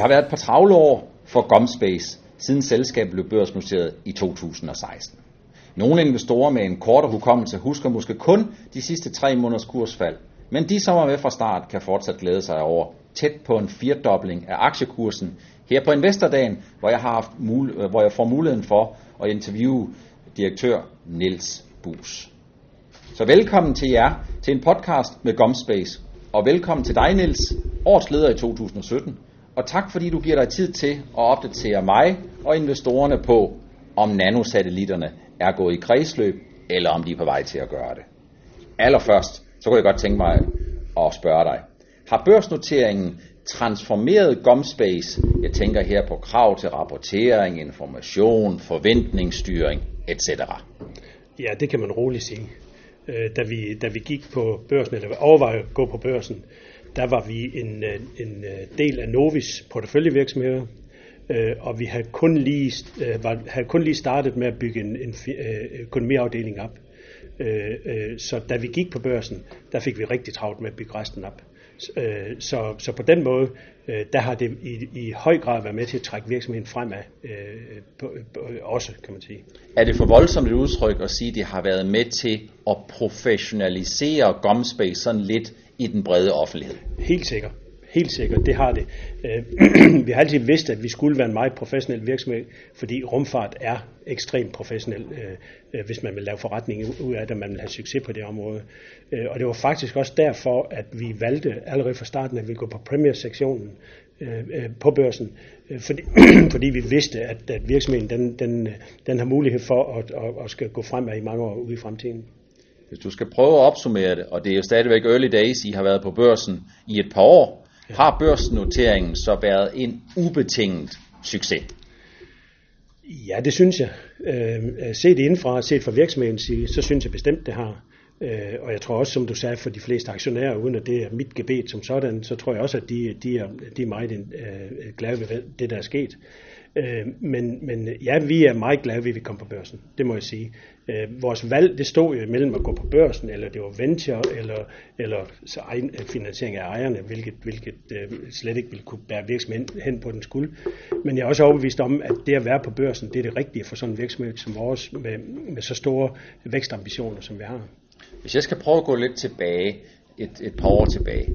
Det har været et par travle år for Gomspace, siden selskabet blev børsnoteret i 2016. Nogle investorer med en kortere hukommelse husker måske kun de sidste 3 måneders kursfald, men de, som var med fra start, kan fortsat glæde sig over tæt på en 4-dobling af aktiekursen her på Investordagen, hvor jeg får muligheden for at interviewe direktør Niels Bus. Så velkommen til jer til en podcast med Gomspace, og velkommen til dig, Niels, årsleder i 2017, og tak fordi du giver dig tid til at opdatere mig og investorerne på, om nanosatellitterne er gået i kredsløb, eller om de er på vej til at gøre det. Allerførst, så kunne jeg godt tænke mig at spørge dig, har børsnoteringen transformeret Gomspace, jeg tænker her på krav til rapportering, information, forventningsstyring etc.? Ja, det kan man roligt sige. Da vi gik på børsen, eller overvejede at gå på børsen, der var vi en del af Novis porteføljevirksomheder, og vi havde kun lige startet med at bygge en økonomiafdeling op. Så da vi gik på børsen, der fik vi rigtig travlt med at bygge resten op. Så på den måde, der har det i høj grad været med til at trække virksomheden fremad, også kan man sige. Er det for voldsomt et udtryk at sige, at det har været med til at professionalisere Gomspace sådan lidt i den brede offentlighed? Helt sikkert, det har det. Vi har altid vidst, at vi skulle være en meget professionel virksomhed, fordi rumfart er ekstremt professionel, hvis man vil lave forretning ud af det, man vil have succes på det område. Og det var faktisk også derfor, at vi valgte allerede fra starten, at vi går på Premier-sektionen på børsen, fordi vi vidste, at virksomheden den har mulighed for at skal gå fremad i mange år ude i fremtiden. Hvis du skal prøve at opsummere det, og det er jo stadigvæk early days, I har været på børsen i et par år, har børsnoteringen så været en ubetinget succes? Ja, det synes jeg. Set indefra, set fra virksomhedens side, så synes jeg bestemt, det har. Og jeg tror også, som du sagde, for de fleste aktionærer, uden at det er mit gebet som sådan, så tror jeg også, at de er meget glade ved det, der er sket. Men ja, vi er meget glade ved, at vi kom på børsen. Det må jeg sige. Vores valg, det stod jo imellem at gå på børsen, eller det var venture, eller finansiering af ejerne, hvilket slet ikke ville kunne bære virksomheden hen på den skuld. Men jeg er også overbevist om, at det at være på børsen, det er det rigtige for sådan en virksomhed som vores, med så store vækstambitioner, som vi har. Hvis jeg skal prøve at gå lidt tilbage, et par år tilbage,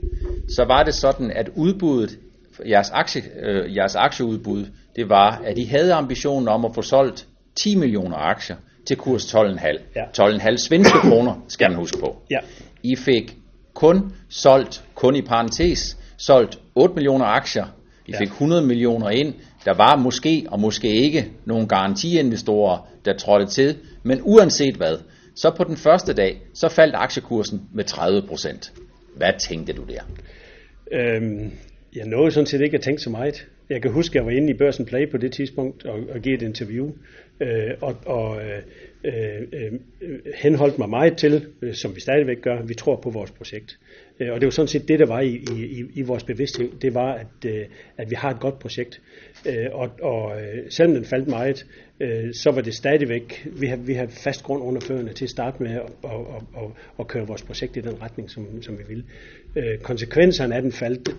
så var det sådan, at udbuddet, jeres aktieudbud, det var, at I havde ambitionen om at få solgt 10 millioner aktier til kurs 12,5. Ja. 12,5 svenske kroner, skal man huske på. Ja. I fik kun solgt 8 millioner aktier. I fik 100 millioner ind. Der var måske og måske ikke nogle garantiinvestorer, der trådte til. Men uanset hvad, så på den første dag, så faldt aktiekursen med 30%. Hvad tænkte du der? Jeg nåede sådan set ikke at tænke så meget. Jeg kan huske, at jeg var inde i Børsen Play på det tidspunkt og gav et interview, henholdt mig meget til, som vi stadigvæk gør, vi tror på vores projekt. Og det var sådan set det, der var i vores bevidsthed, det var, at vi har et godt projekt. Selvom den faldt meget, så var det stadigvæk, vi havde fast grund under fødderne til at starte med at køre vores projekt i den retning, som vi ville. Konsekvenserne af den faldt,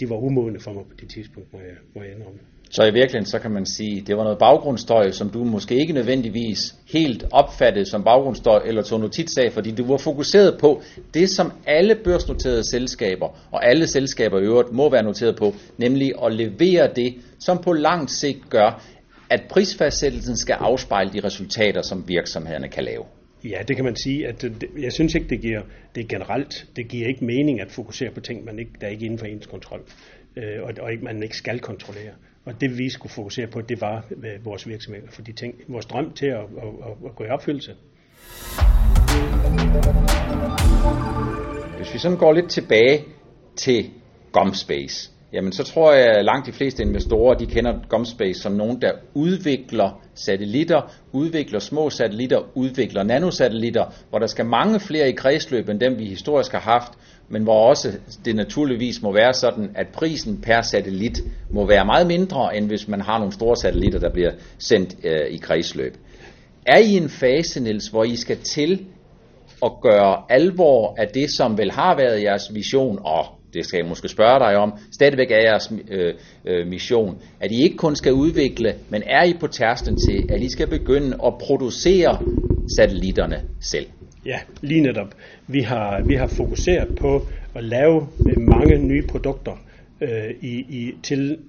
de var umodne for mig på det tidspunkt, må jeg indrømme. Så i virkeligheden, så kan man sige, det var noget baggrundsstøj, som du måske ikke nødvendigvis helt opfattede som baggrundsstøj, eller tog notits af, fordi du var fokuseret på det, som alle børsnoterede selskaber, og alle selskaber i øvrigt, må være noteret på, nemlig at levere det, som på langt sigt gør, at prisfastsættelsen skal afspejle de resultater, som virksomhederne kan lave. Ja, det kan man sige. At jeg synes ikke, det giver ikke mening at fokusere på ting, der ikke er inden for ens kontrol, og man ikke skal kontrollere. Og det vi skulle fokusere på, det var vores virksomhed, for de ting, vores drøm til at gå i opfyldelse. Hvis vi sådan går lidt tilbage til Gomspace, jamen så tror jeg, at langt de fleste investorer, de kender Gomspace som nogen, der udvikler satellitter, udvikler små satellitter, udvikler nanosatellitter, hvor der skal mange flere i kredsløb end dem, vi historisk har haft, men hvor også det naturligvis må være sådan, at prisen per satellit må være meget mindre, end hvis man har nogle store satellitter, der bliver sendt i kredsløb. Er I en fase, Niels, hvor I skal til at gøre alvor af det, som vel har været jeres vision og det skal jeg måske spørge dig om, stadigvæk er jeres mission, at I ikke kun skal udvikle, men er I på tærsklen til, at I skal begynde at producere satellitterne selv? Ja, lige netop. Vi har fokuseret på at lave mange nye produkter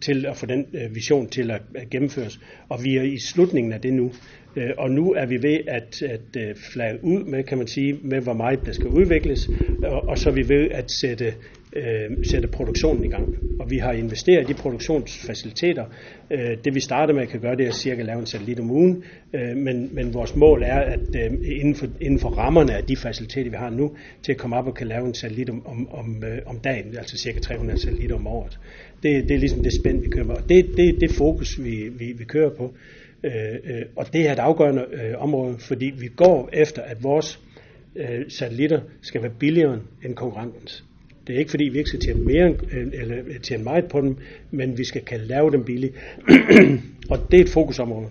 til at få den vision til at gennemføres. Og vi er i slutningen af det nu. Og nu er vi ved at flagge ud med, kan man sige, med hvor meget der skal udvikles, og så er vi ved at sætte produktionen i gang. Og vi har investeret i de produktionsfaciliteter. Det vi starter med at kan gøre, det er cirka lave en satellit om ugen, men vores mål er, at inden for rammerne af de faciliteter, vi har nu, til at komme op og kan lave en satellit om dagen, altså cirka 300 satellitter om året. Det er ligesom det spænd, vi kører på. Og det er det fokus, vi kører på. Og det er et afgørende område, fordi vi går efter, at vores satellitter skal være billigere end konkurrentens. Det er ikke fordi, vi ikke skal tjene mere, eller tjene meget på dem, men vi skal kan lave dem billigt. Og det er et fokusområde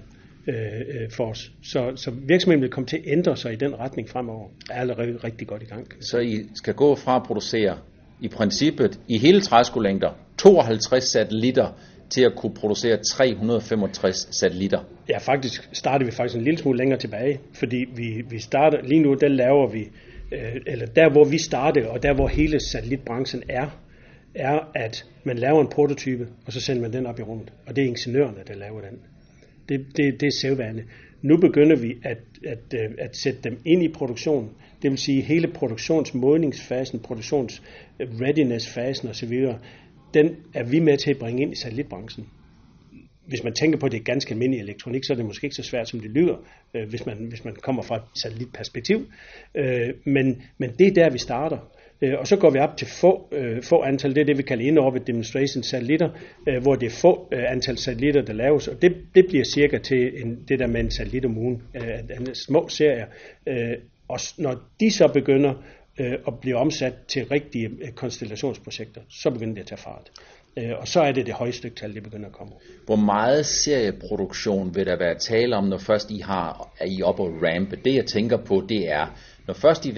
for os. Så virksomheden vil komme til at ændre sig i den retning fremover. Er allerede rigtig godt i gang. Så I skal gå fra at producere i princippet i hele træskolængder 52 satellitter, til at kunne producere 365 satellitter. Ja, faktisk starter vi faktisk en lille smule længere tilbage, fordi vi starter lige nu, der laver vi eller der hvor vi startede, og der hvor hele satellitbranchen er at man laver en prototype, og så sender man den op i rummet, og det er ingeniørerne der laver den. Det er selvværende. Nu begynder vi at sætte dem ind i produktionen. Det vil sige hele produktionsmodningsfasen, produktionsreadinessfasen og så videre. Den er vi med til at bringe ind i satellitbranchen. Hvis man tænker på, at det er ganske almindelig elektronik, så er det måske ikke så svært, som det lyder, hvis man kommer fra et satellitperspektiv. Men det er der, vi starter. Og så går vi op til få antal, det er det, vi kalder indorbit demonstration satellitter, hvor det er få antal satellitter, der laves, og det bliver cirka til det der med en satellit om ugen, små serier. Og når de så begynder og bliver omsat til rigtige konstellationsprojekter, så begynder det at tage fart. Og så er det det høje styktal, det begynder at komme. Hvor meget serieproduktion vil der være tale om, når først I er I oppe og rampe? Det jeg tænker på, det er, når først I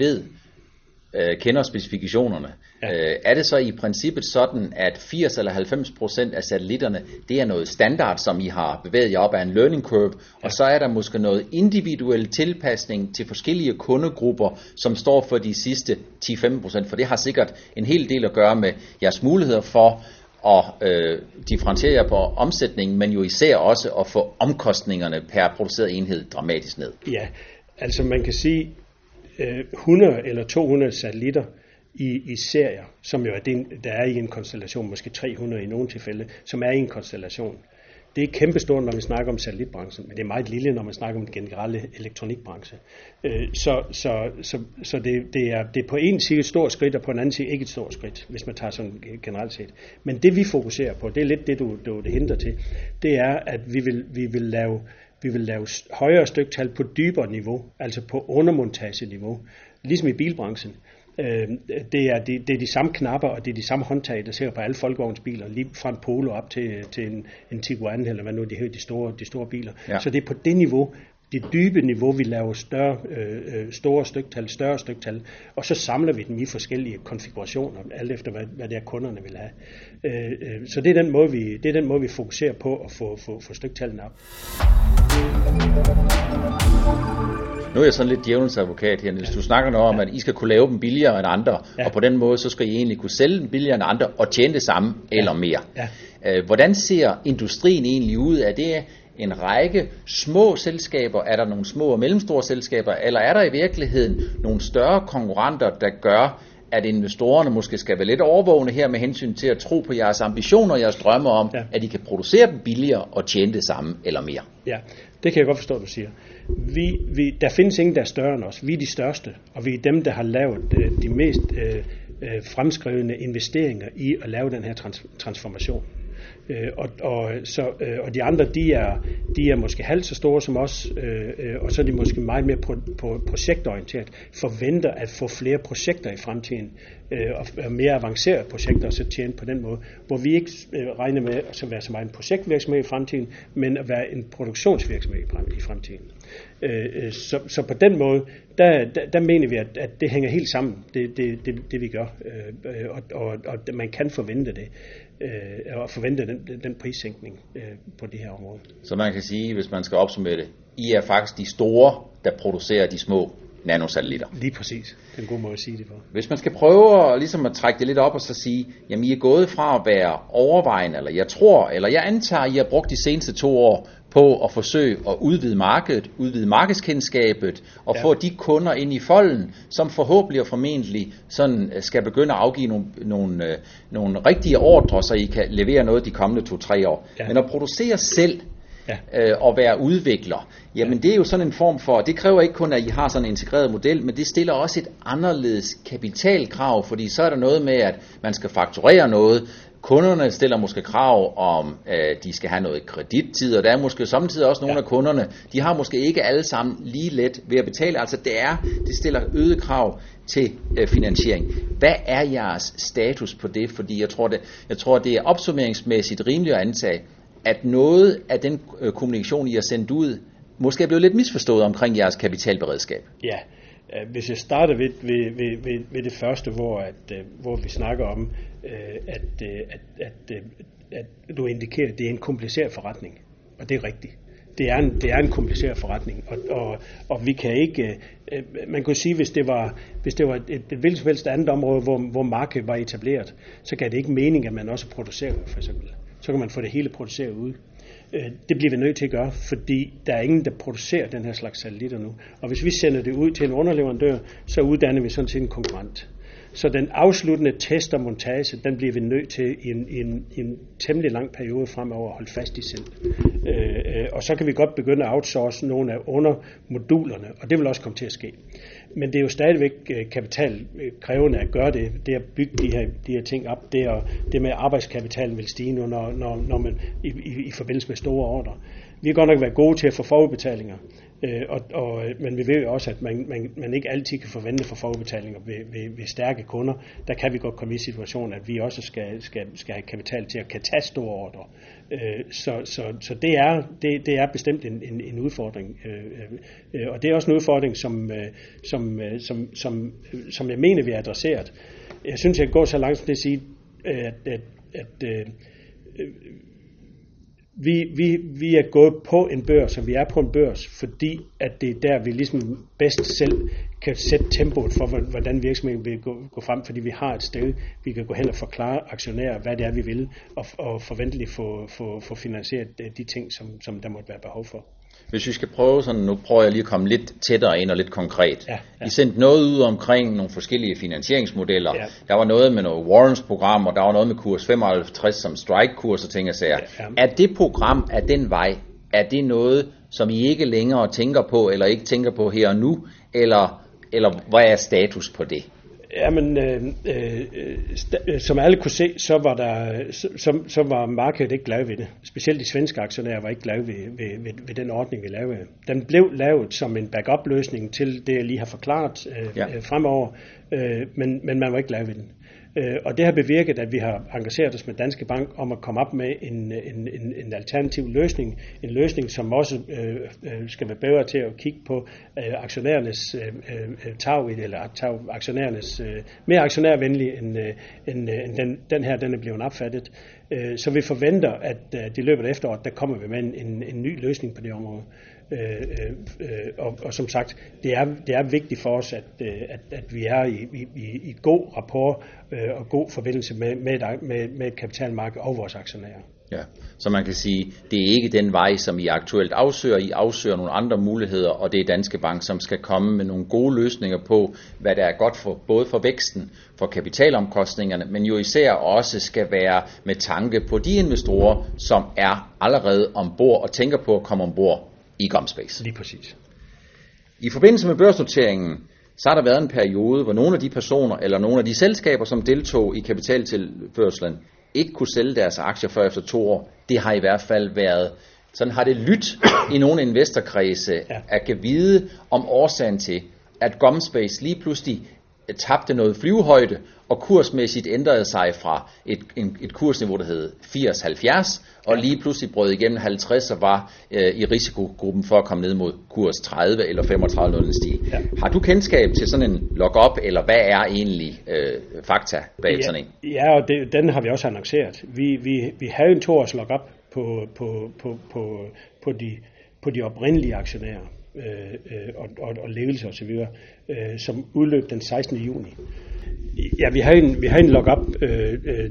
kender specifikationerne, ja. Er det så i princippet sådan, at 80 eller 90% af satellitterne, det er noget standard, som I har bevæget jer op af en learning curve, ja. Og så er der måske noget individuel tilpasning til forskellige kundegrupper, som står for de sidste 10-15%, for det har sikkert en hel del at gøre med jeres muligheder for at differentiere jer på omsætningen, men jo især også at få omkostningerne per produceret enhed dramatisk ned. Ja, altså man kan sige, 100 eller 200 satellitter i serier, som jo er det, der er i en konstellation, måske 300 i nogle tilfælde, som er i en konstellation. Det er kæmpestort, når vi snakker om satellitbranchen, men det er meget lille, når man snakker om den generelle elektronikbranche. Så det er på en side et stort skridt, og på en anden side ikke et stort skridt, hvis man tager sådan generelt set. Men det vi fokuserer på, det er lidt det, du det henter til, det er, at vi vil lave højere styktal på dybere niveau, altså på undermontageniveau, ligesom i bilbranchen. Det er de samme knapper, og det er de samme håndtag, der ser på alle folkevognsbiler, lige fra en Polo op til en Tiguan, eller hvad nu de hedder, de store biler. Ja. Så det er på det niveau, det dybe niveau, vi laver større styktal, og så samler vi dem i forskellige konfigurationer, alt efter hvad det er, kunderne vil have. Så det er den måde, vi fokuserer på at få styktallene op. Nu er jeg sådan lidt djævelens advokat her, Niels. Du snakker noget om, at I skal kunne lave dem billigere end andre, ja. Og på den måde, så skal I egentlig kunne sælge dem billigere end andre, og tjene det samme, ja. Eller mere. Ja. Hvordan ser industrien egentlig ud? Er det en række små selskaber? Er der nogle små og mellemstore selskaber? Eller er der i virkeligheden nogle større konkurrenter, der gør, at investorerne måske skal være lidt overvågne her med hensyn til at tro på jeres ambitioner og jeres drømme om, ja. At I kan producere dem billigere og tjene det samme eller mere? Ja, det kan jeg godt forstå, du siger. Der findes ingen, der er større end os. Vi er de største, og vi er dem, der har lavet de mest fremskrivende investeringer i at lave den her transformation. Og de andre, de er måske halvt så store som os, og så er de måske meget mere projektorienteret, forventer at få flere projekter i fremtiden, og mere avancerede projekter, og så tjene på den måde, hvor vi ikke regner med at være så meget en projektvirksomhed i fremtiden, men at være en produktionsvirksomhed i fremtiden. Så på den måde, der mener vi, at det hænger helt sammen, det vi gør, og man kan forvente det, og forvente den prissænkning på det her område. Så man kan sige, hvis man skal opsummere det, I er faktisk de store, der producerer de små nanosatellitter. Lige præcis. Det er en god måde at sige det på. Hvis man skal prøve ligesom at trække det lidt op og så sige, jamen I er gået fra at være overvejende, eller jeg tror, eller jeg antager, I har brugt de seneste 2 år på at forsøge at udvide markedet, udvide markedskendskabet, og få de kunder ind i folden, som forhåbentlig og formentlig sådan skal begynde at afgive nogle rigtige ordre, så I kan levere noget de kommende 2-3 år. Ja. Men at producere selv, og være udvikler, jamen det er jo sådan en form for, det kræver ikke kun, at I har sådan en integreret model, men det stiller også et anderledes kapitalkrav, fordi så er der noget med, at man skal fakturere noget, kunderne stiller måske krav om, de skal have noget kredittid, og der er måske samtidig også nogle af kunderne, de har måske ikke alle sammen lige let ved at betale, altså det stiller øget krav til finansiering. Hvad er jeres status på det? Fordi jeg tror, det er opsummeringsmæssigt rimeligt at antage, at noget af den kommunikation, I har sendt ud, måske er blevet lidt misforstået omkring jeres kapitalberedskab. Ja, hvis jeg starter ved det første, hvor vi snakker om, at du indikerer, at det er en kompliceret forretning, og det er rigtigt. Det er en kompliceret forretning, og vi kan ikke... Man kunne sige, hvis det var et hvilket som helst andet område, hvor markedet var etableret, så gav det ikke mening, at man også producerer, for eksempel. Så kan man få det hele produceret ude. Det bliver vi nødt til at gøre, fordi der er ingen, der producerer den her slags satellitter nu. Og hvis vi sender det ud til en underleverandør, så uddanner vi sådan set en konkurrent. Så den afsluttende test og montage, den bliver vi nødt til i en temmelig lang periode fremover at holde fast i selv. Og så kan vi godt begynde at outsource nogle af undermodulerne, og det vil også komme til at ske. Men det er jo stadigvæk kapitalkrævende at gøre det. Det at bygge de her ting op, det med arbejdskapitalen vil stige nu, når man i forbindelse med store ordre. Vi har godt nok været gode til at få forudbetalinger, men vi ved jo også, at man ikke altid kan forvente for forudbetalinger ved stærke kunder. Der kan vi godt komme i situationen, at vi også skal have kapital til at kan tage store ordre. Så det er bestemt en udfordring, og det er også en udfordring, som jeg mener, vi har adresseret. Jeg synes, jeg går så langt som til at sige, at vi er gået på en børs, og vi er på en børs, fordi at det er der, vi ligesom bedst selv kan sætte tempoet for, hvordan virksomheden vil gå frem, fordi vi har et sted, vi kan gå hen og forklare aktionærer, hvad det er, vi vil, og forventeligt få finansieret de ting, som der måtte være behov for. Hvis vi skal prøve sådan, nu prøver jeg lige at komme lidt tættere ind og lidt konkret. I sendte noget ud omkring nogle forskellige finansieringsmodeller. Ja. Der var noget med noget warrants-program, og der var noget med kurs 55 som strike-kurs og ting og sager. Ja. Er det program, er den vej, er det noget, som I ikke længere tænker på, eller ikke tænker på her og nu, eller hvad er status på det? Jamen, som alle kunne se, så var markedet ikke glad ved det. Specielt de svenske aktionærer var ikke glade ved den ordning, vi lavede. Den blev lavet som en backup-løsning til det, jeg lige har forklaret fremover, men man var ikke glad ved den. Og det har bevirket, at vi har engageret os med Danske Bank om at komme op med en alternativ løsning. En løsning, som også skal være bedre til at kigge på aktionærernes tag i det, eller aktionærernes mere aktionærvenlig end den her, den er blevet opfattet. Så vi forventer, at i løbet af efteråret, der kommer vi med en ny løsning på det område. Og som sagt, det er vigtigt for os, at vi er i god rapport og god forbindelse med et kapitalmarked og vores aktionærer. Ja, så man kan sige, det er ikke den vej, som I aktuelt afsøger. I afsøger nogle andre muligheder, og det er Danske Bank, som skal komme med nogle gode løsninger på, hvad der er godt for både for væksten, for kapitalomkostningerne, men jo især også skal være med tanke på de investorer, som er allerede ombord og tænker på at komme ombord i Gomspace. Lige præcis. I forbindelse med børsnoteringen, så har der været en periode, hvor nogle af de personer, eller nogle af de selskaber, som deltog i kapitaltilførslen, ikke kunne sælge deres aktier før efter 2 år, det har i hvert fald været, sådan har det lyttet i nogle investorkredse, at kan vide om årsagen til, at Gomspace lige pludselig tabte noget flyvehøjde, og kursmæssigt ændrede sig fra et kursniveau, der hed 80-70, og lige pludselig brød igennem 50 og var i risikogruppen for at komme ned mod kurs 30 eller 35 eller den stil. Ja. Har du kendskab til sådan en lock-up, eller hvad er egentlig fakta bag sådan en? Ja, og den har vi også annonceret. Vi havde en 2-års lock-up på de oprindelige aktionærer og ledelser og så videre, som udløb den 16. juni. Ja, vi havde en lock-up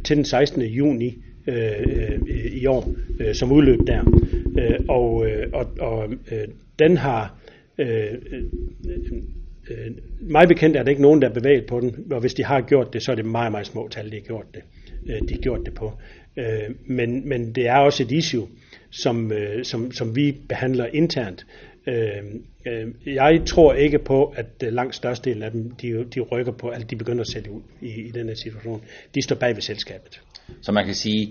til den 16. juni i år, som udløb der. Den har... Mig bekendt er der ikke nogen, der er bevæget på den, og hvis de har gjort det, så er det meget, meget små tal, de har gjort det, på. Men det er også et issue, som vi behandler internt. Jeg tror ikke på, at langt størstedelen af dem, de rykker på, at de begynder at sælge ud i den her situation. De står bag ved selskabet. Så man kan sige,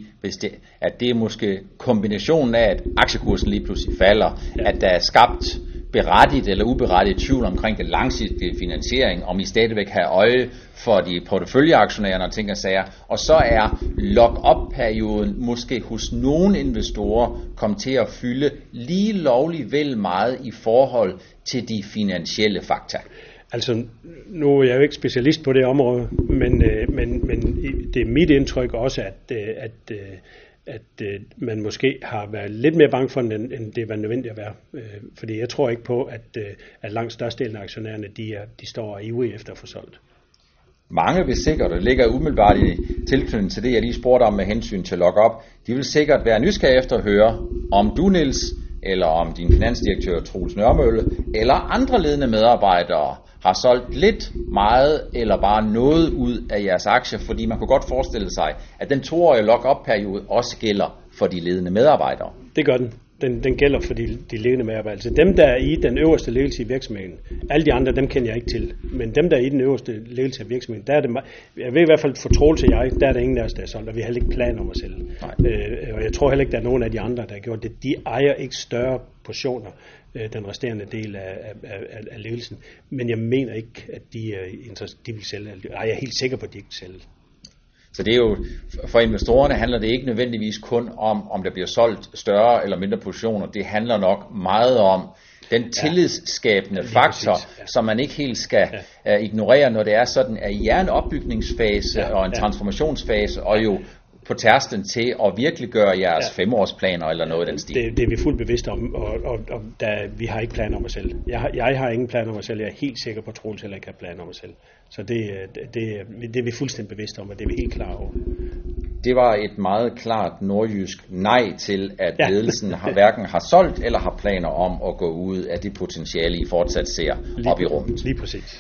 at det er måske kombinationen af, at aktiekursen lige pludselig falder, at der er skabt berettiget eller uberettiget tvivl omkring den langsigtede finansiering, om I stadigvæk har øje for de porteføljeaktionærerne og ting og sager, og så er lock-up-perioden måske hos nogle investorer kommet til at fylde lige lovligt vel meget i forhold til de finansielle fakta. Altså, nu er jeg jo ikke specialist på det område, men det er mit indtryk også, at man måske har været lidt mere bange for den, end det var nødvendigt at være. Fordi jeg tror ikke på, at langt størstedelen af aktionærerne, de står ivrige efter at få solgt. Mange vil sikkert, og det ligger umiddelbart i tilknytning til det, jeg lige spurgte om med hensyn til lock-up, de vil sikkert være nysgerrige efter at høre, om du, Niels, eller om din finansdirektør Troels Nørmølle, eller andre ledende medarbejdere har solgt lidt, meget eller bare noget ud af jeres aktier, fordi man kunne godt forestille sig, at den 2-årige lock-up-periode også gælder for de ledende medarbejdere. Det gør den. Den gælder for de ledende medarbejdere. Så dem, der er i den øverste ledelse i virksomheden, alle de andre, dem kender jeg ikke til, men dem, der er i den øverste ledelse af virksomheden, der er det, jeg ved i hvert fald for Troels og jeg, der er der ingen af os, der er solgt, og vi har heller ikke planer om at sælge. Og jeg tror heller ikke, der er nogen af de andre, der har gjort det. De ejer ikke større portioner, den resterende del af ledelsen, men jeg mener ikke, at de vil sælge. Nej, jeg er helt sikker på, at de ikke vil sælge. Så det er jo, for investorerne handler det ikke nødvendigvis kun om der bliver solgt større eller mindre positioner. Det handler nok meget om den tillidsskabende faktor, som man ikke helt skal ignorere, når det er sådan, at I er en opbygningsfase og en transformationsfase, og jo på tærsten til at virkelig gøre jeres 5-årsplaner eller noget af den stil. Det er vi fuldt bevidste om, og vi har ikke planer om os selv. Jeg har ingen planer om os selv. Jeg er helt sikker på, at Troels heller ikke har planer om os selv. Så det er vi fuldstændig bevidste om, og det er vi helt klar over. Det var et meget klart nordjysk nej til, at ledelsen hverken har solgt eller har planer om at gå ud af det potentiale, I fortsat ser op i rummet. Lige præcis.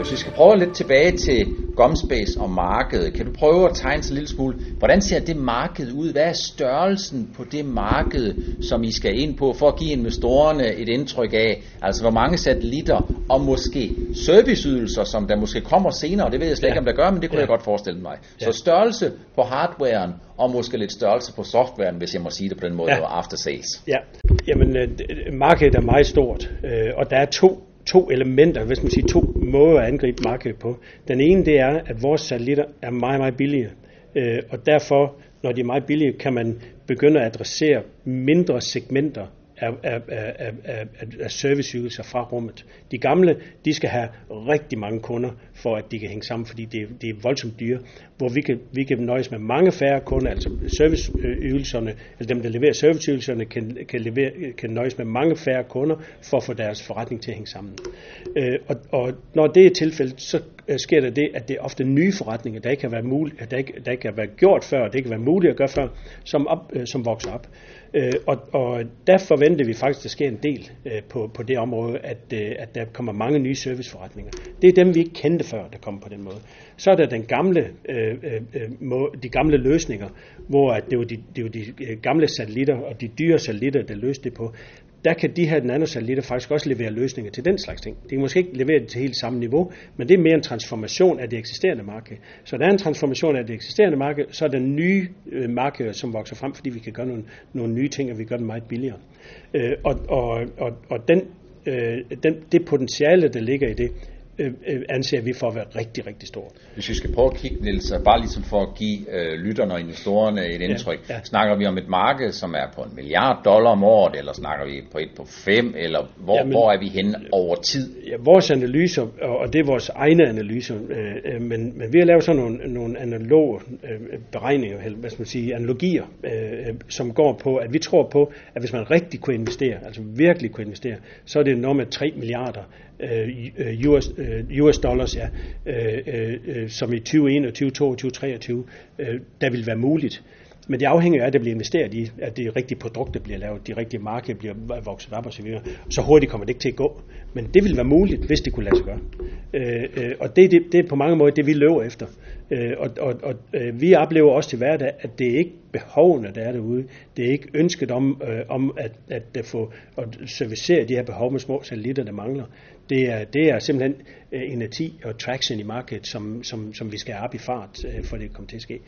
Hvis vi skal prøve lidt tilbage til Gomspace og markedet, kan du prøve at tegne en lille smule, hvordan ser det marked ud? Hvad er størrelsen på det marked, som I skal ind på, for at give investorerne et indtryk af, altså hvor mange satellitter og måske serviceydelser, som der måske kommer senere, det ved jeg slet ikke, om der gør, men det kunne jeg godt forestille mig. Så størrelse på hardwaren og måske lidt størrelse på softwaren, hvis jeg må sige det på den måde, after sales. Ja, jamen markedet er meget stort, og der er to elementer, hvis man siger, to måder at angribe markedet på. Den ene, det er, at vores satellitter er meget, meget billige, og derfor, når de er meget billige, kan man begynde at adressere mindre segmenter af serviceydelser fra rummet. De gamle, de skal have rigtig mange kunder, for at de kan hænge sammen, fordi det er voldsomt dyre, hvor vi kan nøjes med mange færre kunder, altså serviceydelserne, altså dem, der leverer serviceydelserne, kan nøjes med mange færre kunder, for at få deres forretning til at hænge sammen. Og når det er tilfældet, så sker der det, at det er ofte nye forretninger, der ikke har været muligt, der ikke har været gjort før, og det ikke har været muligt at gøre før, som vokser op. Og der forventer vi faktisk, at der sker en del på det område, at der kommer mange nye serviceforretninger. Det er dem, vi ikke kendte før, der kommer på den måde. Så er der den gamle, de gamle løsninger, hvor det var de gamle satellitter og de dyre satellitter, der løste det på. der kan de her nanosatellitter faktisk også levere løsninger til den slags ting. De kan måske ikke levere det til helt samme niveau, men det er mere en transformation af det eksisterende marked. Så der er en transformation af det eksisterende marked, så er der nye markeder, som vokser frem, fordi vi kan gøre nogle nye ting, og vi gør dem meget billigere. Det potentiale, der ligger i det, anser vi for at være rigtig, rigtig stort. Hvis vi skal prøve at kigge, Niels, bare ligesom for at give lytterne og investorerne et indtryk, ja. Snakker vi om et marked, som er på $1 milliard om året, eller snakker vi på et på 5, eller hvor er vi henne over tid? Ja, vores analyser, og det er vores egne analyser, men vi har lavet sådan nogle analoge beregninger, hvad skal man sige, analogier, som går på, at vi tror på, at hvis man rigtig kunne investere, altså virkelig kunne investere, så er det noget med 3 milliarder US dollars, ja, som i 2021, 2022, 2023, der vil være muligt. Men det afhænger af, at det bliver investeret i, at de rigtige produkter bliver lavet, de rigtige markeder bliver vokset op og så videre. Så hurtigt kommer det ikke til at gå. Men det ville være muligt, hvis det kunne lade sig gøre. Og det er på mange måder det, vi løber efter. Vi oplever også til hverdag, at det ikke behovene, der er derude. Det er ikke ønsket om at få at servicere de her behov med små satellitter, der mangler. Det er simpelthen energi og traction i markedet, som vi skal have op i fart, for det kommer til at ske.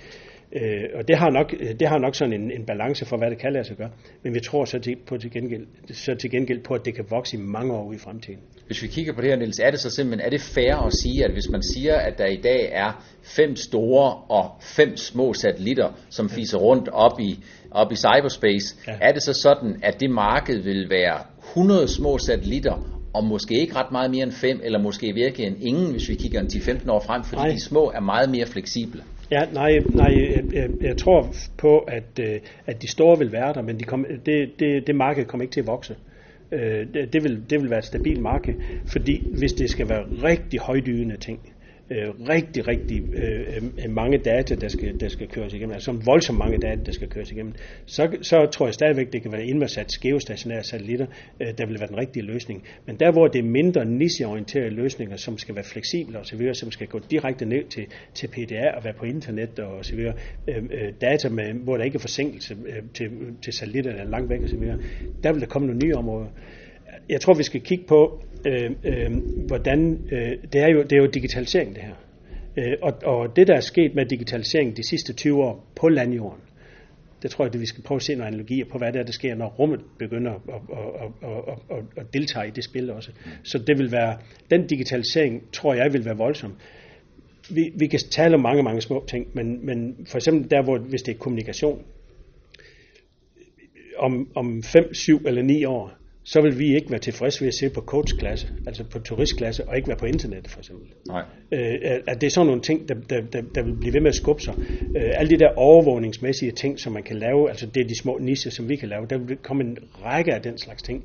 Og det har nok sådan en balance for, hvad det kan lade sig gøre. Men vi tror så til gengæld på, at det kan vokse i mange år i fremtiden. Hvis vi kigger på det her, Niels, er det så simpelthen, er det fair at sige, at hvis man siger, at der i dag er 5 store og 5 små satellitter, som fiser rundt op i cyberspace, ja. Er det så sådan, at det marked vil være 100 små satellitter, og måske ikke ret meget mere end 5, eller måske virkelig end ingen, hvis vi kigger en 10-15 år frem, fordi de små er meget mere fleksible? Ja, nej, jeg tror på, at de store vil være der, men det marked kommer ikke til at vokse. Det vil være et stabilt marked, fordi hvis det skal være rigtig højdydende ting, rigtig mange data, der skal køres igennem, altså voldsomt mange data, der skal køres igennem, så tror jeg stadigvæk, det kan være inversat geostationære satellitter, der vil være den rigtige løsning. Men der, hvor det er mindre nicheorienterede løsninger, som skal være fleksible og så videre, som skal gå direkte ned til PDA og være på internet og så videre, data, med, hvor der ikke er forsinkelse til satellitter, der er langt væk og så videre, der vil der komme nogle nye områder. Jeg tror, vi skal kigge på, hvordan det er jo digitalisering, det her. Og det, der er sket med digitalisering de sidste 20 år på landjorden, det tror jeg, at vi skal prøve at se nogle analogier på, hvad der sker, når rummet begynder at deltage i det spil også. Så det vil være, den digitalisering, tror jeg, vil være voldsom. Vi kan tale om mange, mange små ting, men for eksempel der, hvor hvis det er kommunikation, om 5, 7 eller 9 år, så vil vi ikke være tilfredse ved at se på coachklasse, altså på turistklasse, og ikke være på internettet, for eksempel. Nej. At det er sådan nogle ting, der vil blive ved med at skubbe sig. Alle de der overvågningsmæssige ting, som man kan lave, altså det er de små nischer, som vi kan lave, der vil komme en række af den slags ting,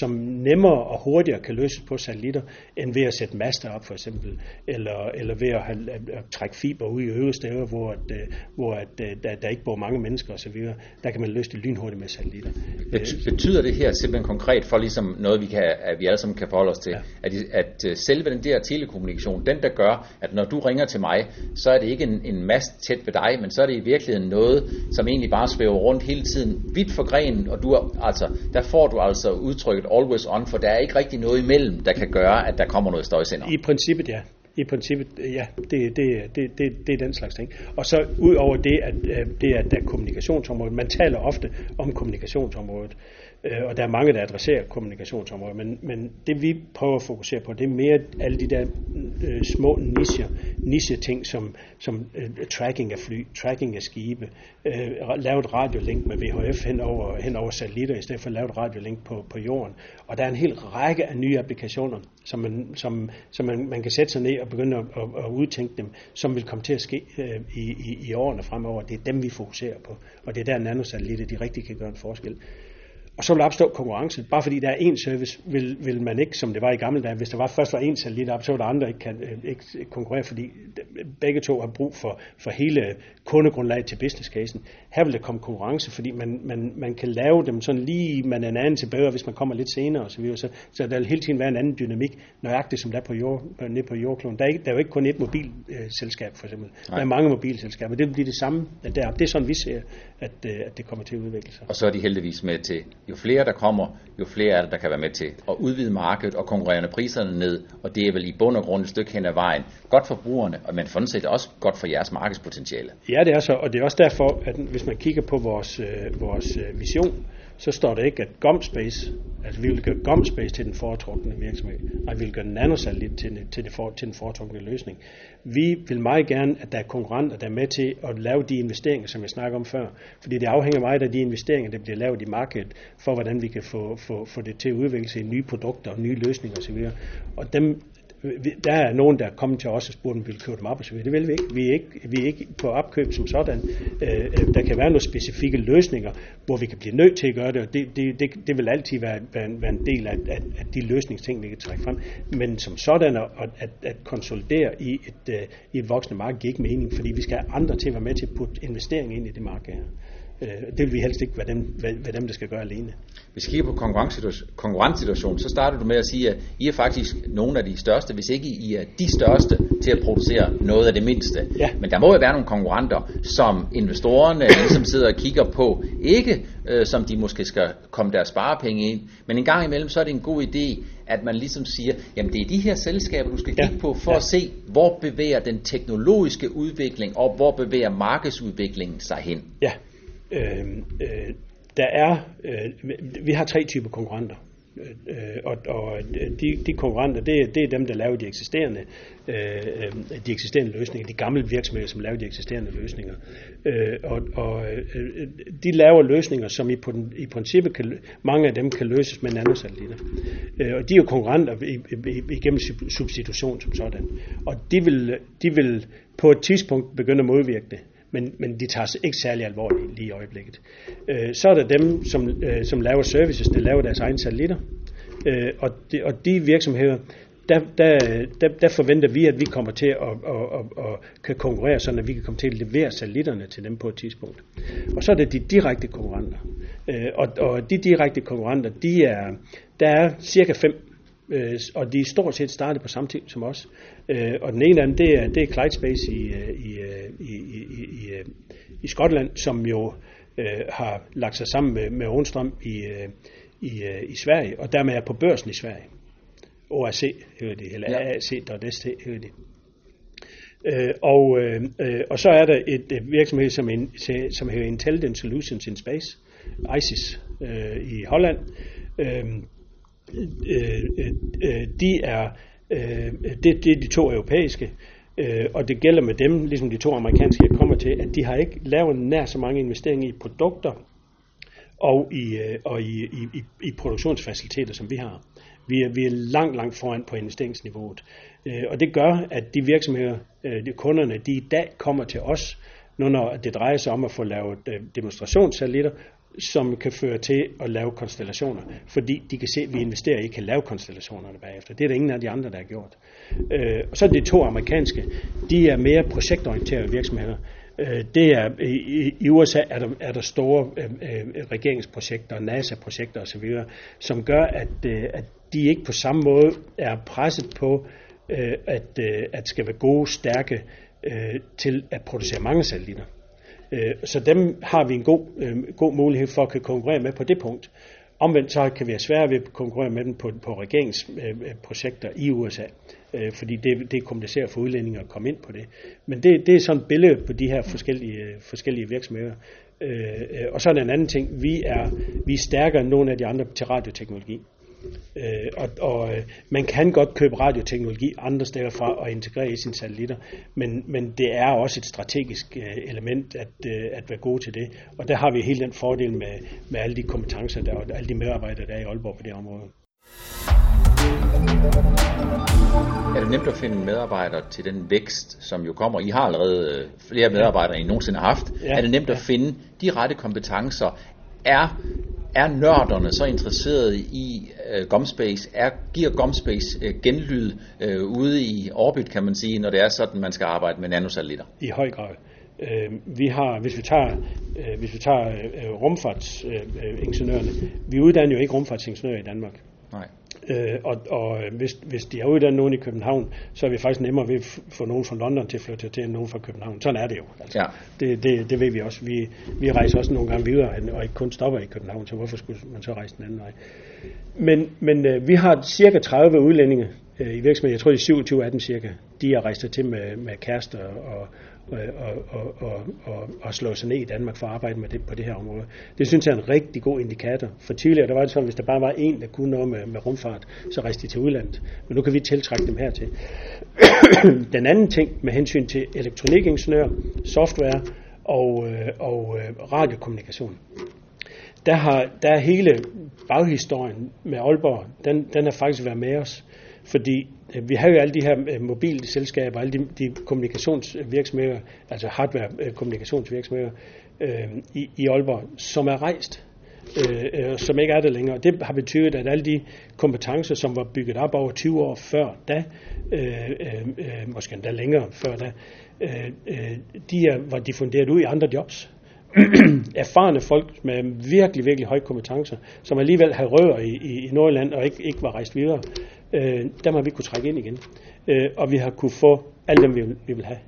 som nemmere og hurtigere kan løses på satellitter, end ved at sætte master op, for eksempel, eller ved at trække fiber ud i øvesteder, hvor der ikke bor mange mennesker og så videre. Der kan man løse det lynhurtigt med satellitter. Betyder det her simpelthen konkret for ligesom noget, vi alle sammen kan forholde os til, ja. at selve den der telekommunikation, den der gør, at når du ringer til mig, så er det ikke en mast tæt ved dig, men så er det i virkeligheden noget, som egentlig bare svæver rundt hele tiden, vidt for grenen, og der får du altså udtrykket always on, for der er ikke rigtig noget imellem, der kan gøre, at der kommer noget støjsender. I princippet, ja. Det er den slags ting. Og så ud over det, at der er kommunikationsområdet. Man taler ofte om kommunikationsområdet, og der er mange, der adresserer kommunikationsområdet, men det vi prøver at fokusere på, det er mere alle de der små niche-ting, som tracking af fly, tracking af skibe, lave et radiolink med VHF hen over satellitter, i stedet for at lave et radiolink på jorden. Og der er en hel række af nye applikationer, som man kan sætte sig ned og begynde at udtænke dem, som vil komme til at ske i årene fremover. Det er dem, vi fokuserer på, og det er der nanosatellitter, de rigtig kan gøre en forskel. Og så vil der opstå konkurrence. Bare fordi der er én service, vil man ikke, som det var i gamle dage, hvis der først var én satellit op, så var der andre, ikke konkurrere, fordi begge to har brug for hele kundegrundlaget til business casen. Her vil der komme konkurrence, fordi man kan lave dem sådan lige, man er en anden til bedre, hvis man kommer lidt senere osv. Så der vil hele tiden være en anden dynamik, nøjagtigt som der er nede på jordkloden. Der er jo ikke kun et mobilselskab, for eksempel. Der er mange mobilselskaber. Det vil blive det samme deroppe. Det er sådan, vi ser at det kommer til at udvikle sig. Og så er de heldigvis med til, jo flere der kommer, jo flere er der kan være med til at udvide markedet og konkurrerende priserne ned, og det er vel i bund og grund et stykke hen ad vejen. Godt for brugerne, men for set også godt for jeres markedspotentiale. Ja, det er så, og det er også derfor, at hvis man kigger på vores vision, så står det ikke, at Gomspace, altså vi vil gøre Gomspace til den foretrukne virksomhed, nej, vi vil gøre nanosatellit til den foretrukne løsning. Vi vil meget gerne, at der er konkurrenter, der er med til at lave de investeringer, som jeg snakker om før, fordi det afhænger meget af de investeringer, der bliver lavet i markedet, for hvordan vi kan få det til at udvikle sig i nye produkter og nye løsninger osv. Og dem, der er nogen, der er kommet til os og spurgt, om vi vil købe dem op osv. Det vil vi ikke. Vi er ikke på opkøb som sådan. Der kan være nogle specifikke løsninger, hvor vi kan blive nødt til at gøre det, og det vil altid være en del af de løsningsting, vi kan trække frem. Men som sådan at konsolidere i et voksende marked giver ikke mening, fordi vi skal have andre til at være med til at putte investeringer ind i det marked her. Det vil vi helst ikke være dem, der skal gøre alene. Hvis vi kigger på konkurrencesituationen, så starter du med at sige, at I er faktisk nogle af de største, hvis ikke I er de største til at producere noget af det mindste. Ja. Men der må jo være nogle konkurrenter, som investorerne ligesom sidder og kigger på, ikke som de måske skal komme deres sparepenge ind, men en gang imellem så er det en god idé, at man ligesom siger, jamen det er de her selskaber, du skal kigge på, for at se, hvor bevæger den teknologiske udvikling, og hvor bevæger markedsudviklingen sig hen. Ja. Vi har tre typer konkurrenter, og de konkurrenter, det er dem, der laver de eksisterende løsninger, de gamle virksomheder, som laver de eksisterende løsninger. De laver løsninger, som i princippet mange af dem kan løses med nanosatellitter. Og de er jo konkurrenter igennem substitution som sådan. Og de vil på et tidspunkt begynde at modvirke det. Men de tager sig ikke særlig alvorligt lige i øjeblikket. Så er der dem, som laver services, der laver deres egne satellitter. Og de virksomheder, der forventer vi, at vi kommer til at kan konkurrere, sådan at vi kan komme til at levere satellitterne til dem på et tidspunkt. Og så er det de direkte konkurrenter. Og de direkte konkurrenter, der er cirka 5, og de er stort set startet på samme tid som os. Og den ene af dem, det er Clyde Space i Skotland, som jo har lagt sig sammen med Rundstrøm i Sverige, og dermed er på børsen i Sverige. AAC hedder det, eller AAC.st hedder det. Og så er der et virksomhed, som hedder Intelligent Solutions in Space, ISIS, i Holland. Det er de to europæiske, og det gælder med dem, ligesom de to amerikanske, jeg kommer til, at de har ikke lavet nær så mange investeringer i produkter og i produktionsfaciliteter, som vi har. Vi er langt foran på investeringsniveauet, og det gør, at de virksomheder, kunderne, de i dag kommer til os, når det drejer sig om at få lavet demonstrationssatellitter, som kan føre til at lave konstellationer, fordi de kan se, at vi investerer i, kan lave konstellationerne bagefter. Det er der ingen af de andre, der har gjort. Og så er de to amerikanske. De er mere projektorienterede virksomheder. Det er, i USA er der store regeringsprojekter, NASA-projekter osv., som gør, at de ikke på samme måde er presset på, at skal være gode, stærke til at producere mange satellitter. Så dem har vi en god mulighed for at kunne konkurrere med på det punkt. Omvendt så kan vi være svære ved at konkurrere med dem på regeringsprojekter i USA, fordi det er kompliceret for udlændinge at komme ind på det. Men det er sådan et billede på de her forskellige virksomheder. Og så er der en anden ting. Vi er stærkere end nogle af de andre til radioteknologi. Man kan godt købe radioteknologi andre steder fra og integrere i sine satellitter, men det er også et strategisk element at være god til det, og der har vi hele den fordel med alle de kompetencer der, og alle de medarbejdere, der er i Aalborg på det område. Er det nemt at finde medarbejdere til den vækst, som jo kommer? I har allerede flere medarbejdere, end I nogensinde har haft. Ja, er det nemt at finde de rette kompetencer? Er nørderne så interesserede i Gomspace? Giver Gomspace genlyd ude i orbit, kan man sige, når det er sådan, man skal arbejde med nanosatellitter? I høj grad. Hvis vi tager rumfartsingeniørerne, vi uddanner jo ikke rumfartsingeniører i Danmark. Nej. Og hvis de er uddannet nogen i København, så er vi faktisk nemmere ved at få nogen fra London til at flytte til nogen fra København. Sådan er det jo. Altså. Ja. Det ved vi også. Vi rejser også nogle gange videre, og ikke kun stopper i København, så hvorfor skulle man så rejse den anden vej? Men vi har cirka 30 udlændinge i virksomheden. Jeg tror, det er 27 af dem cirka. De er rejst til med kærester og slå sig ned i Danmark for at arbejde med det på det her område. Det synes jeg er en rigtig god indikator. For tidligere, der var det sådan, hvis der bare var en, der kunne noget med rumfart, så rejste de til udlandet. Men nu kan vi tiltrække dem hertil. Den anden ting med hensyn til elektronikingeniør, software og radiokommunikation. Der er hele baghistorien med Aalborg, den har faktisk været med os. Fordi vi har jo alle de her mobile selskaber, alle de kommunikationsvirksomheder, altså hardware-kommunikationsvirksomheder i Aalborg, som er rejst, som ikke er der længere. Det har betydet, at alle de kompetencer, som var bygget op over 20 år før da, måske endda længere før da, var diffunderet ud i andre jobs. Erfarne folk med virkelig, virkelig høje kompetencer, som alligevel havde rødder i Nordjylland og ikke var rejst videre, dem har vi kunne trække ind igen. Og vi har kunne få alle dem, vi vil have.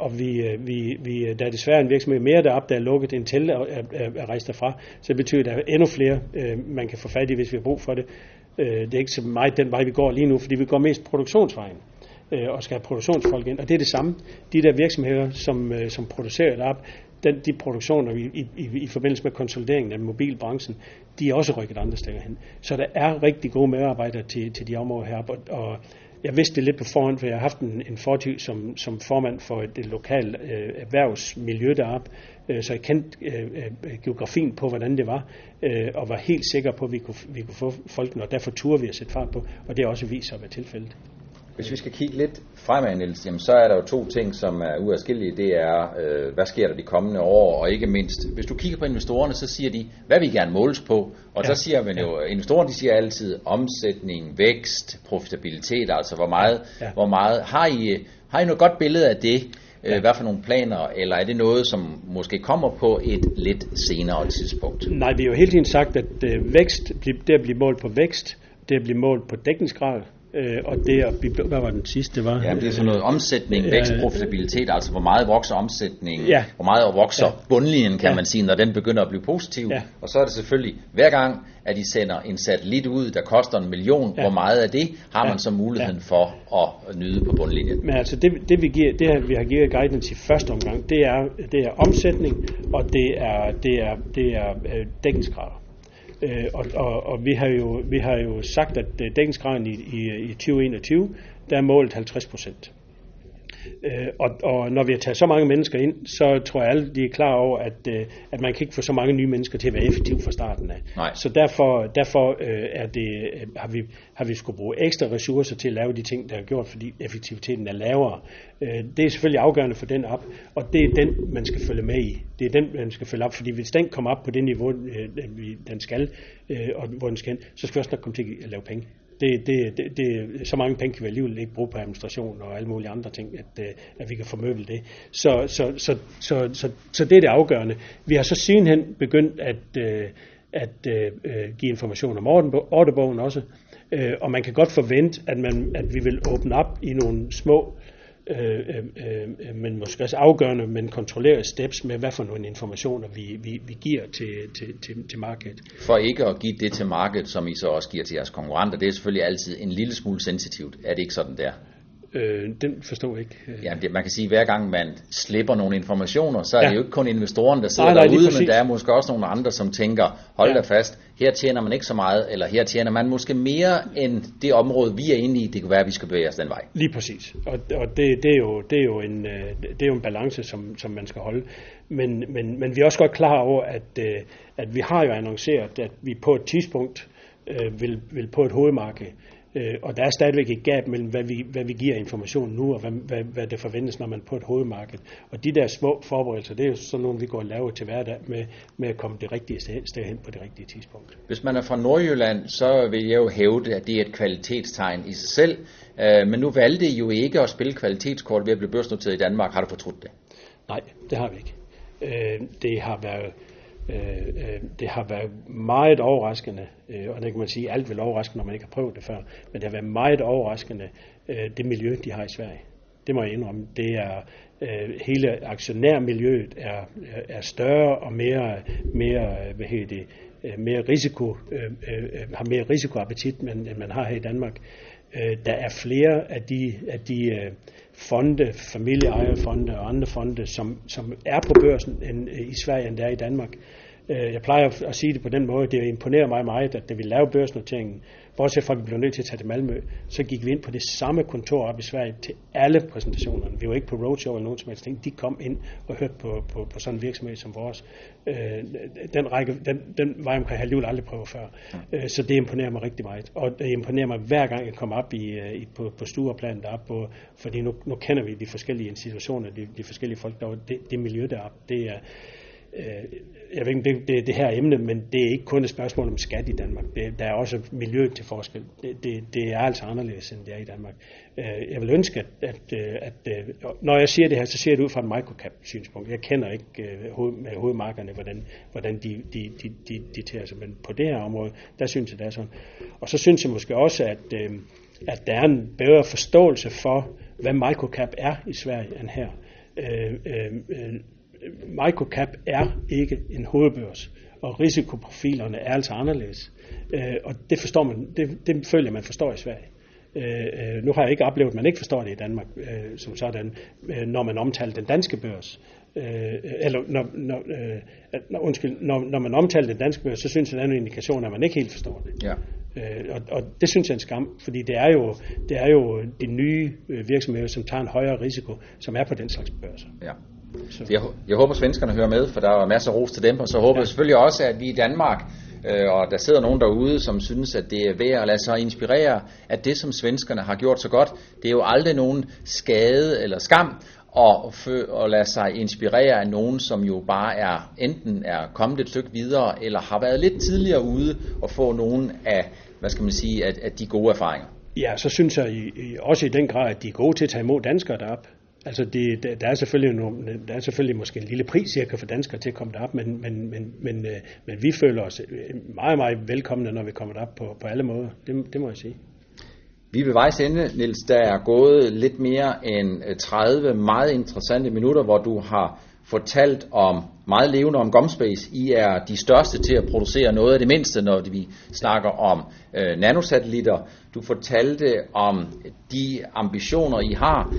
Og vi, der er desværre en virksomhed mere deroppe, der er lukket, en til er rejst derfra, så det betyder, at der er endnu flere, man kan få fat i, hvis vi har brug for det. Det er ikke så meget den vej, vi går lige nu, fordi vi går mest produktionsvejen og skal have produktionsfolk ind. Og det er det samme. De der virksomheder, som producerer deroppe, de produktioner i forbindelse med konsolideringen af mobilbranchen, de er også rykket andre steder hen. Så der er rigtig gode medarbejdere til de områder heroppe, og jeg vidste det lidt på forhånd, for jeg har haft en fortid som formand for et lokalt erhvervsmiljø deroppe, så jeg kendte geografien på, hvordan det var, og var helt sikker på, at vi kunne få folkene, og derfor turde vi at sætte fart på, og det har også vist sig at være tilfældet. Hvis vi skal kigge lidt fremad, Niels, jamen, så er der jo to ting, som er uadskillelige. Det er, hvad sker der de kommende år, og ikke mindst, hvis du kigger på investorerne, så siger de, hvad vi gerne måles på. Og så siger man jo, investorerne siger altid omsætning, vækst, profitabilitet, altså hvor meget har I noget godt billede af det? Ja. Hvad for nogle planer, eller er det noget, som måske kommer på et lidt senere tidspunkt? Nej, vi har jo hele tiden sagt, at vækst, det at blive målt på vækst, det at blive målt på dækningsgrad, og det at, hvad var den sidste, var? Ja, det er sådan noget omsætning, vækst, profitabilitet, altså hvor meget vokser omsætningen, hvor meget vokser bundlinjen, kan man sige, når den begynder at blive positiv. Ja. Og så er det selvfølgelig, hver gang, at de sender en satellit ud, der koster 1 million, hvor meget af det har man så muligheden for at nyde på bundlinjen? Men altså det vi har givet guidance i første omgang, det er omsætning, og det er dækningsgrader. Og vi har jo sagt, at dækningsgraden i 2021, der er målet 50%. Og når vi har taget så mange mennesker ind, så tror jeg alle de er klar over, at man kan ikke få så mange nye mennesker til at være effektiv fra starten af. Nej. Så derfor har vi skulle bruge ekstra ressourcer til at lave de ting, der er gjort, fordi effektiviteten er lavere. Det er selvfølgelig afgørende for den op, og det er den, man skal følge med i. Det er den, man skal følge op, fordi hvis den kommer op på det niveau, den skal, og hvor den skal hen, så skal vi også nok komme til at lave penge. Så mange penge kan vi alligevel ikke bruge på administration og alle mulige andre ting, at vi kan formøble det. Så det er det afgørende. Vi har så sidenhen begyndt at give information om ordrebogen også, og man kan godt forvente, at vi vil åbne op i nogle små, men måske også afgørende, men kontrollere steps med, hvad for nogle informationer vi giver til markedet. For ikke at give det til markedet, som I så også giver til jeres konkurrenter, det er selvfølgelig altid en lille smule sensitivt. Er det ikke sådan der? Den forstår jeg ikke. Jamen man kan sige, at hver gang man slipper nogle informationer, så er det jo ikke kun investoren, der sidder derude, men der er måske også nogle andre, som tænker, hold da fast, her tjener man ikke så meget, eller her tjener man måske mere end det område, vi er inde i, det kan være, at vi skal bevæge os den vej. Lige præcis. Og det er jo en balance, som man skal holde. Men vi er også godt klar over, at vi har jo annonceret, at vi på et tidspunkt vil på et hovedmarked. Og der er stadigvæk et gab mellem, hvad vi giver information nu, og hvad der forventes, når man på et hovedmarked. Og de der små forberedelser, det er jo sådan nogle, vi går og laver til hverdag med at komme det rigtige sted hen på det rigtige tidspunkt. Hvis man er fra Nordjylland, så vil jeg jo hævde, at det er et kvalitetstegn i sig selv. Men nu valgte I jo ikke at spille kvalitetskort ved at blive børsnoteret i Danmark. Har du fortrudt det? Nej, det har vi ikke. Det har været Det har været meget overraskende, og det kan man sige, alt vil overraske, når man ikke har prøvet det før, men det har været meget overraskende, det miljø, de har i Sverige. Det må jeg indrømme. Det er, hele aktionærmiljøet er større og har mere risikoappetit, end man har her i Danmark. Der er flere af de fonde, familieejerfonde og andre fonde, som er på børsen i Sverige, end der er i Danmark. Jeg plejer at sige det på den måde, det imponerer mig meget, at da vi lavede børsnoteringen, bortset fra at vi blev nødt til at tage til Malmø, så gik vi ind på det samme kontor op i Sverige til alle præsentationerne. Vi var ikke på roadshow eller nogen som helst ting. De kom ind og hørte på sådan en virksomhed som vores. Den vej omkring har jeg aldrig prøvet før. Så det imponerer mig rigtig meget. Og det imponerer mig hver gang jeg kommer op på stuerplanen deroppe, fordi nu kender vi de forskellige institutioner, de forskellige folk deroppe, det miljø deroppe, det er... Jeg ved ikke, det er det her emne, men det er ikke kun et spørgsmål om skat i Danmark. Der er også miljø til forskel. Det er altså anderledes, end det er i Danmark. Jeg vil ønske, at når jeg siger det her, så ser det ud fra et microcap-synspunkt. Jeg kender ikke med hovedmarkerne, hvordan de tager sig. Men på det her område, der synes jeg, det er sådan. Og så synes jeg måske også, at der er en bedre forståelse for, hvad microcap er i Sverige, end her. Microcap er ikke en hovedbørs, og risikoprofilerne er altså anderledes. Og det forstår man, det føler man forstår i Sverige. Nu har jeg ikke oplevet, at man ikke forstår det i Danmark som sådan, når man omtaler den danske børs. Når man omtaler den danske børs, så synes jeg, at der er en indikation, at man ikke helt forstår det. Ja. Og det synes jeg er en skam, fordi det er jo de nye virksomheder, som tager en højere risiko, som er på den slags børser. Ja. Så jeg håber, svenskerne hører med, for der er masser af ros til dem, og så håber jeg selvfølgelig også, at vi i Danmark, og der sidder nogen derude, som synes, at det er værd at lade sig inspirere, at det, som svenskerne har gjort så godt, det er jo aldrig nogen skade eller skam, og lade sig inspirere af nogen, som jo bare enten er kommet et stykke videre, eller har været lidt tidligere ude og få nogen af, hvad skal man sige, af de gode erfaringer. Ja, så synes jeg også i den grad, at de er gode til at tage imod danskere deroppe. Altså der er selvfølgelig måske en lille pris cirka for danskere til at komme derop, men vi føler os meget, meget velkomne, når vi kommer derop på alle måder. Det må jeg sige. Vi vil vejs ende, Niels. Der er gået lidt mere end 30 meget interessante minutter, hvor du har fortalt om meget levende om Gomspace. I er de største til at producere noget af det mindste, når vi snakker om nanosatellitter. Du fortalte om de ambitioner, I har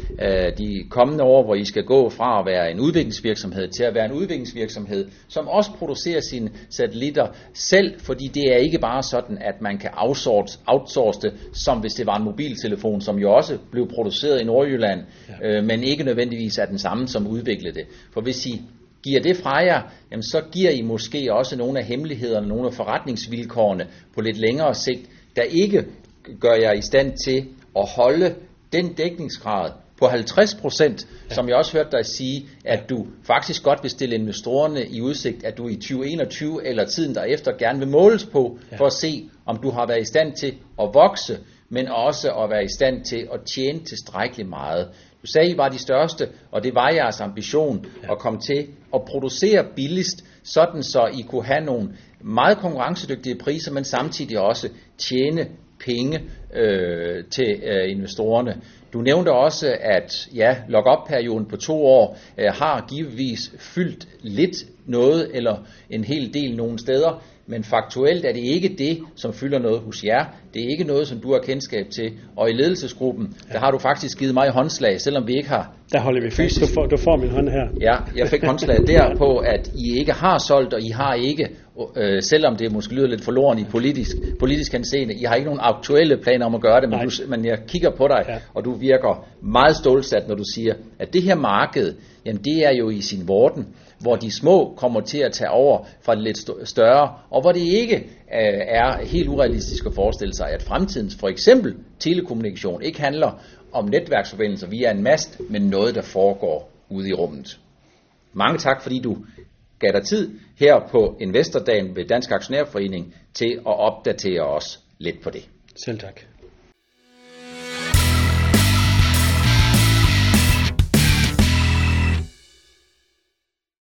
de kommende år, hvor I skal gå fra at være en udviklingsvirksomhed til at være en udviklingsvirksomhed, som også producerer sine satellitter selv, fordi det er ikke bare sådan, at man kan outsource det, som hvis det var en mobiltelefon, som jo også blev produceret i Nordjylland, men ikke nødvendigvis er den samme, som udviklede det. For hvis I giver det fra jer, jamen så giver I måske også nogle af hemmelighederne, nogle af forretningsvilkårene på lidt længere sigt, der ikke gør jer i stand til at holde den dækningsgrad på 50%, som jeg også hørte dig sige, at du faktisk godt vil stille investorerne i udsigt, at du i 2021 eller tiden derefter gerne vil måles på, for at se, om du har været i stand til at vokse, men også at være i stand til at tjene tilstrækkeligt meget. Du sagde, I var de største, og det var jeres ambition at komme til at producere billigst, sådan så I kunne have nogle meget konkurrencedygtige priser, men samtidig også tjene penge til investorerne. Du nævnte også, at lock-up-perioden på 2 år har givetvis fyldt lidt noget, eller en hel del nogle steder, men faktuelt er det ikke det, som fylder noget hos jer. Det er ikke noget, som du har kendskab til. Og i ledelsesgruppen, der har du faktisk givet mig i håndslag, selvom vi ikke har... Der holder vi fysisk. Du får min hånd her. Ja, jeg fik håndslag derpå, at I ikke har solgt, og I har ikke, selvom det måske lyder lidt forloren i politisk henseende, I har ikke nogen aktuelle planer om at gøre det, men jeg kigger på dig, og du virker meget stålsat, når du siger, at det her marked, jamen det er jo i sin vorden, hvor de små kommer til at tage over fra det lidt større, og hvor det ikke er helt urealistisk at forestille sig, at fremtidens for eksempel telekommunikation ikke handler om netværksforbindelser via en mast, men noget, der foregår ude i rummet. Mange tak, fordi du gav dig tid her på Investordagen ved Dansk Aktionærforening til at opdatere os lidt på det. Selv tak.